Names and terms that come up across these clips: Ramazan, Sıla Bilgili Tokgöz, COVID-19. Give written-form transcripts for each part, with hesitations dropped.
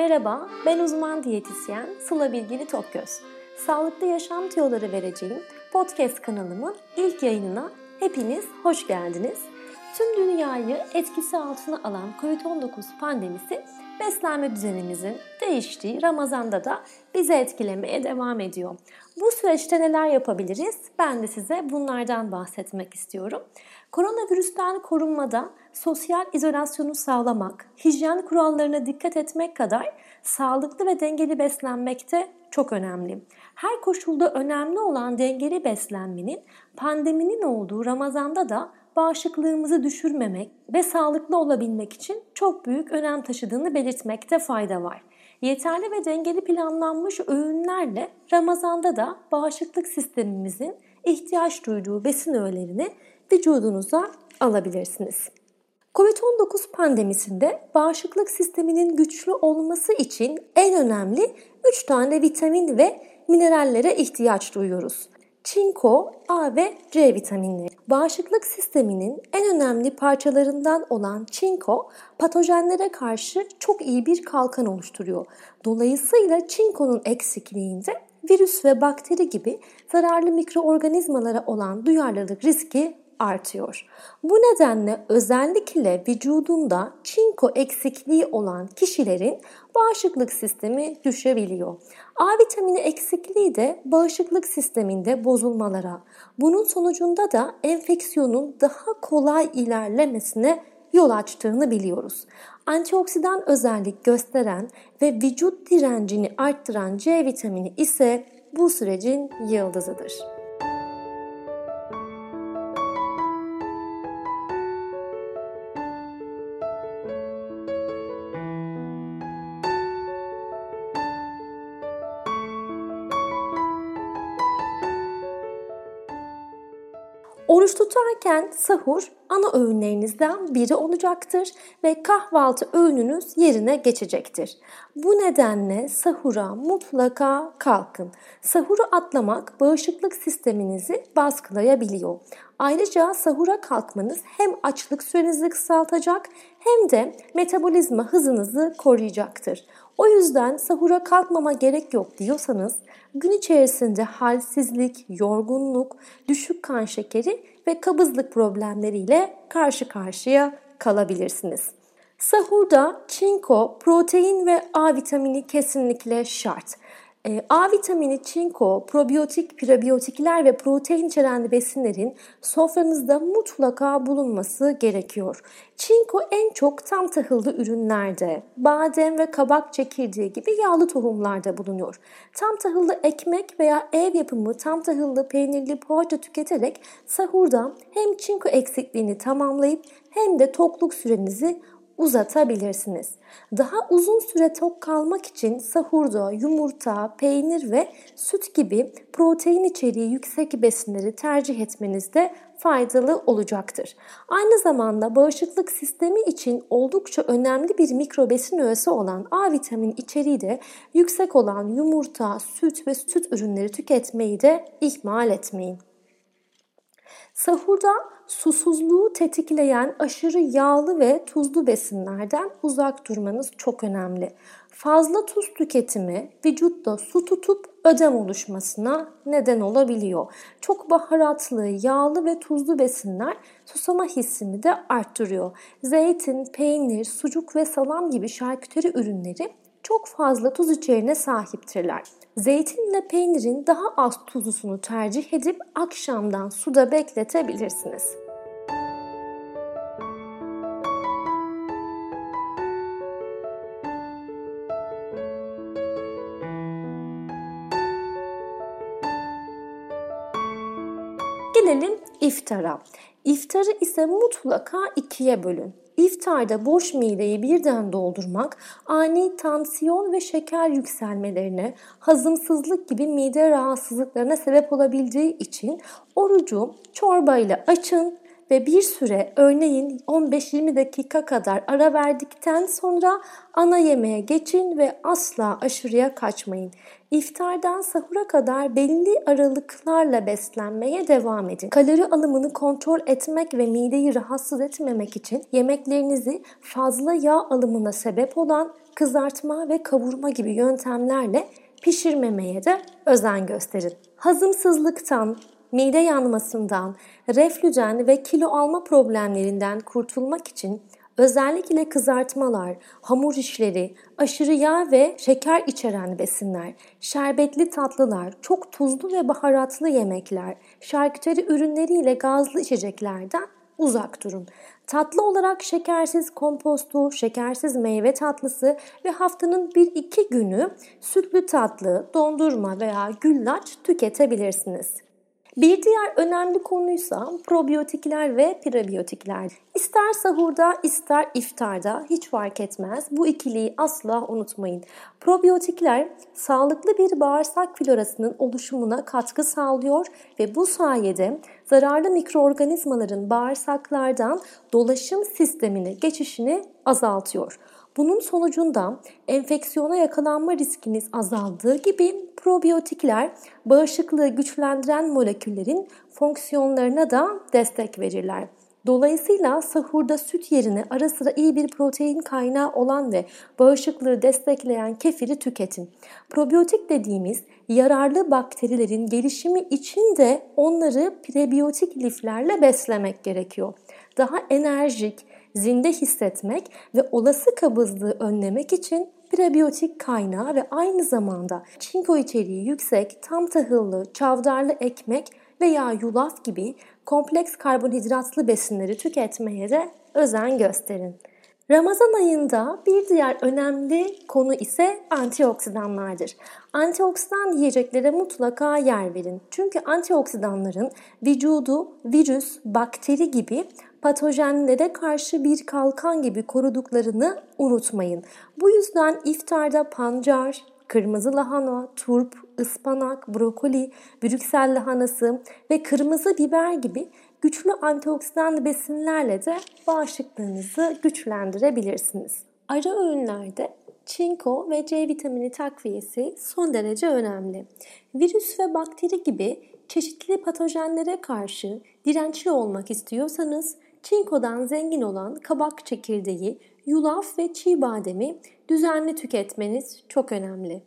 Merhaba, ben uzman diyetisyen Sıla Bilgili Tokgöz. Sağlıklı yaşam tüyoları vereceğim podcast kanalımın ilk yayınına hepiniz hoş geldiniz. Tüm dünyayı etkisi altına alan COVID-19 pandemisi beslenme düzenimizin değiştiği Ramazan'da da bizi etkilemeye devam ediyor. Bu süreçte neler yapabiliriz? Ben de size bunlardan bahsetmek istiyorum. Koronavirüsten korunmada sosyal izolasyonu sağlamak, hijyen kurallarına dikkat etmek kadar sağlıklı ve dengeli beslenmek de çok önemli. Her koşulda önemli olan dengeli beslenmenin pandeminin olduğu Ramazan'da da bağışıklığımızı düşürmemek ve sağlıklı olabilmek için çok büyük önem taşıdığını belirtmekte fayda var. Yeterli ve dengeli planlanmış öğünlerle Ramazan'da da bağışıklık sistemimizin ihtiyaç duyduğu besin öğelerini vücudunuza alabilirsiniz. COVID-19 pandemisinde bağışıklık sisteminin güçlü olması için en önemli 3 tane vitamin ve minerallere ihtiyaç duyuyoruz. Çinko, A ve C vitaminleri. Bağışıklık sisteminin en önemli parçalarından olan çinko, patojenlere karşı çok iyi bir kalkan oluşturuyor. Dolayısıyla çinkonun eksikliğinde virüs ve bakteri gibi zararlı mikroorganizmalara olan duyarlılık riski artıyor. Bu nedenle özellikle vücudunda çinko eksikliği olan kişilerin bağışıklık sistemi düşebiliyor. A vitamini eksikliği de bağışıklık sisteminde bozulmalara, bunun sonucunda da enfeksiyonun daha kolay ilerlemesine yol açtığını biliyoruz. Antioksidan özellik gösteren ve vücut direncini arttıran C vitamini ise bu sürecin yıldızıdır. Oruç tutarken sahur ana öğünlerinizden biri olacaktır ve kahvaltı öğününüz yerine geçecektir. Bu nedenle sahura mutlaka kalkın. Sahuru atlamak bağışıklık sisteminizi baskılayabiliyor. Ayrıca sahura kalkmanız hem açlık sürenizi kısaltacak hem de metabolizma hızınızı koruyacaktır. O yüzden sahura kalkmama gerek yok diyorsanız gün içerisinde halsizlik, yorgunluk, düşük kan şekeri ve kabızlık problemleriyle karşı karşıya kalabilirsiniz. Sahurda çinko, protein ve A vitamini kesinlikle şart. A vitamini, çinko, probiyotik, prebiyotikler ve protein içeren besinlerin sofranızda mutlaka bulunması gerekiyor. Çinko en çok tam tahıllı ürünlerde, badem ve kabak çekirdeği gibi yağlı tohumlarda bulunuyor. Tam tahıllı ekmek veya ev yapımı tam tahıllı peynirli poğaça tüketerek sahurda hem çinko eksikliğini tamamlayıp hem de tokluk sürenizi uzatabilirsiniz. Daha uzun süre tok kalmak için sahurda yumurta, peynir ve süt gibi protein içeriği yüksek besinleri tercih etmeniz de faydalı olacaktır. Aynı zamanda bağışıklık sistemi için oldukça önemli bir mikro besin öğesi olan A vitamini içeriği de yüksek olan yumurta, süt ve süt ürünleri tüketmeyi de ihmal etmeyin. Sahurda susuzluğu tetikleyen aşırı yağlı ve tuzlu besinlerden uzak durmanız çok önemli. Fazla tuz tüketimi vücutta su tutup ödem oluşmasına neden olabiliyor. Çok baharatlı, yağlı ve tuzlu besinler susama hissini de arttırıyor. Zeytin, peynir, sucuk ve salam gibi şarküteri ürünleri çok fazla tuz içeriğine sahiptirler. Zeytinle peynirin daha az tuzlusunu tercih edip akşamdan suda bekletebilirsiniz. Gelelim iftara. İftarı ise mutlaka ikiye bölün. İftarda boş mideyi birden doldurmak, ani tansiyon ve şeker yükselmelerine, hazımsızlık gibi mide rahatsızlıklarına sebep olabildiği için orucu çorbayla açın ve bir süre, örneğin 15-20 dakika kadar ara verdikten sonra ana yemeğe geçin ve asla aşırıya kaçmayın. İftardan sahura kadar belli aralıklarla beslenmeye devam edin. Kalori alımını kontrol etmek ve mideyi rahatsız etmemek için yemeklerinizi fazla yağ alımına sebep olan kızartma ve kavurma gibi yöntemlerle pişirmemeye de özen gösterin. Hazımsızlıktan, mide yanmasından, reflüden ve kilo alma problemlerinden kurtulmak için özellikle kızartmalar, hamur işleri, aşırı yağ ve şeker içeren besinler, şerbetli tatlılar, çok tuzlu ve baharatlı yemekler, şarküteri ürünleriyle gazlı içeceklerden uzak durun. Tatlı olarak şekersiz komposto, şekersiz meyve tatlısı ve haftanın 1-2 günü sütlü tatlı, dondurma veya güllaç tüketebilirsiniz. Bir diğer önemli konuysa probiyotikler ve prebiyotikler. İster sahurda ister iftarda hiç fark etmez. Bu ikiliyi asla unutmayın. Probiyotikler sağlıklı bir bağırsak florasının oluşumuna katkı sağlıyor ve bu sayede zararlı mikroorganizmaların bağırsaklardan dolaşım sistemine geçişini azaltıyor. Bunun sonucunda enfeksiyona yakalanma riskiniz azaldığı gibi probiyotikler bağışıklığı güçlendiren moleküllerin fonksiyonlarına da destek verirler. Dolayısıyla sahurda süt yerine ara sıra iyi bir protein kaynağı olan ve bağışıklığı destekleyen kefiri tüketin. Probiyotik dediğimiz yararlı bakterilerin gelişimi için de onları prebiyotik liflerle beslemek gerekiyor. Daha enerjik, zinde hissetmek ve olası kabızlığı önlemek için prebiyotik kaynağı ve aynı zamanda çinko içeriği yüksek, tam tahıllı, çavdarlı ekmek veya yulaf gibi kompleks karbonhidratlı besinleri tüketmeye de özen gösterin. Ramazan ayında bir diğer önemli konu ise antioksidanlardır. Antioksidan yiyeceklere mutlaka yer verin. Çünkü antioksidanların vücudu, virüs, bakteri gibi patojenlere karşı bir kalkan gibi koruduklarını unutmayın. Bu yüzden iftarda pancar, kırmızı lahana, turp, ıspanak, brokoli, Brüksel lahanası ve kırmızı biber gibi güçlü antioksidan besinlerle de bağışıklığınızı güçlendirebilirsiniz. Ara öğünlerde çinko ve C vitamini takviyesi son derece önemli. Virüs ve bakteri gibi çeşitli patojenlere karşı dirençli olmak istiyorsanız çinkodan zengin olan kabak çekirdeği, yulaf ve çiğ bademi düzenli tüketmeniz çok önemli.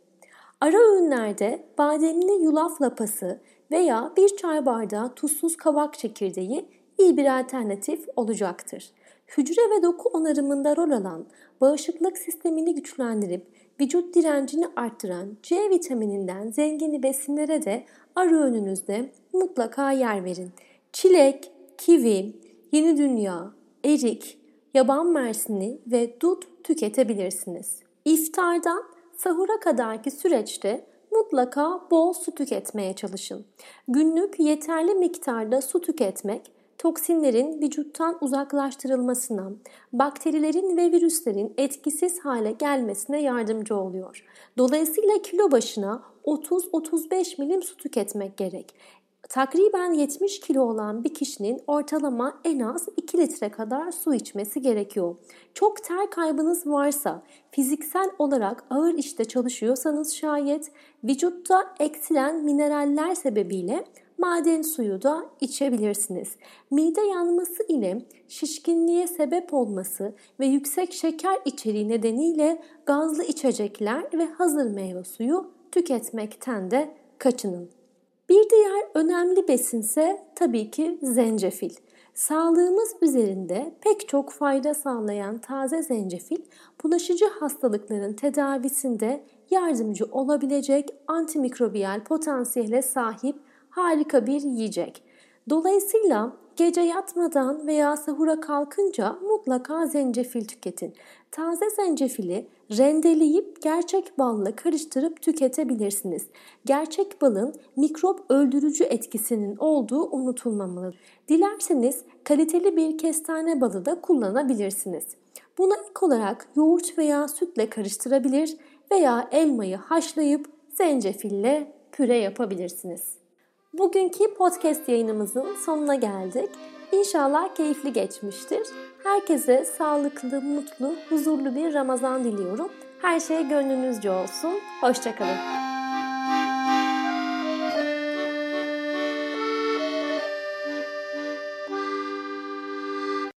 Ara öğünlerde bademli yulaf lapası veya bir çay bardağı tuzsuz kabak çekirdeği iyi bir alternatif olacaktır. Hücre ve doku onarımında rol alan, bağışıklık sistemini güçlendirip vücut direncini arttıran C vitamininden zengin besinlere de ara öğününüzde mutlaka yer verin. Çilek, kivi, yeni dünya, erik, yaban mersini ve dut tüketebilirsiniz. İftardan sahura kadarki süreçte mutlaka bol su tüketmeye çalışın. Günlük yeterli miktarda su tüketmek, toksinlerin vücuttan uzaklaştırılmasına, bakterilerin ve virüslerin etkisiz hale gelmesine yardımcı oluyor. Dolayısıyla kilo başına 30-35 milim su tüketmek gerek. Takriben 70 kilo olan bir kişinin ortalama en az 2 litre kadar su içmesi gerekiyor. Çok ter kaybınız varsa, fiziksel olarak ağır işte çalışıyorsanız şayet, vücutta eksilen mineraller sebebiyle maden suyu da içebilirsiniz. Mide yanması ile şişkinliğe sebep olması ve yüksek şeker içeriği nedeniyle gazlı içecekler ve hazır meyve suyu tüketmekten de kaçının. Bir diğer önemli besinse tabii ki zencefil. Sağlığımız üzerinde pek çok fayda sağlayan taze zencefil, bulaşıcı hastalıkların tedavisinde yardımcı olabilecek antimikrobiyal potansiyele sahip harika bir yiyecek. Dolayısıyla gece yatmadan veya sahura kalkınca mutlaka zencefil tüketin. Taze zencefili rendeleyip gerçek balla karıştırıp tüketebilirsiniz. Gerçek balın mikrop öldürücü etkisinin olduğu unutulmamalı. Dilerseniz kaliteli bir kestane balı da kullanabilirsiniz. Buna ek olarak yoğurt veya sütle karıştırabilir veya elmayı haşlayıp zencefille püre yapabilirsiniz. Bugünkü podcast yayınımızın sonuna geldik. İnşallah keyifli geçmiştir. Herkese sağlıklı, mutlu, huzurlu bir Ramazan diliyorum. Her şey gönlünüzce olsun. Hoşça kalın.